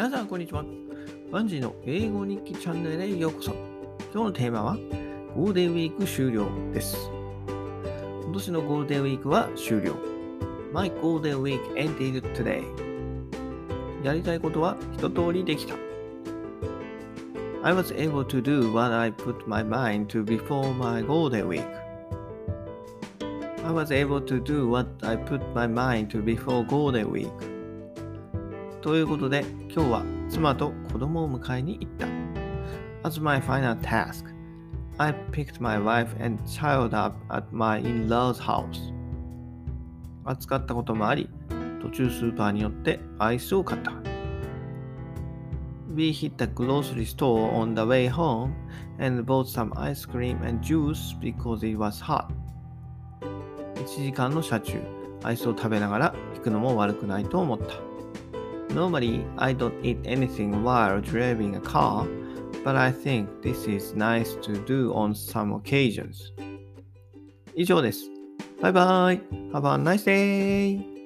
皆さんこんにちは。バンジーの英語日記チャンネルへようこそ。今日のテーマはゴールデンウィーク終了です。今年のゴールデンウィークは終了。 My Golden Week ended today。 やりたいことは一通りできた。 I was able to do what I put my mind to before my Golden Week。 I was able to do what I put my mind to before Golden Week。ということで、今日は妻と子供を迎えに行った。 As my final task, I picked my wife and child up at my in-laws house。 暑かったこともあり、途中スーパーに寄ってアイスを買った。 We hit the grocery store on the way home and bought some ice cream and juice because it was hot。 1時間の車中、アイスを食べながら行くのも悪くないと思った。Normally, I don't eat anything while driving a car, but I think this is nice to do on some occasions. 以上です。バイバイ。Have a nice day.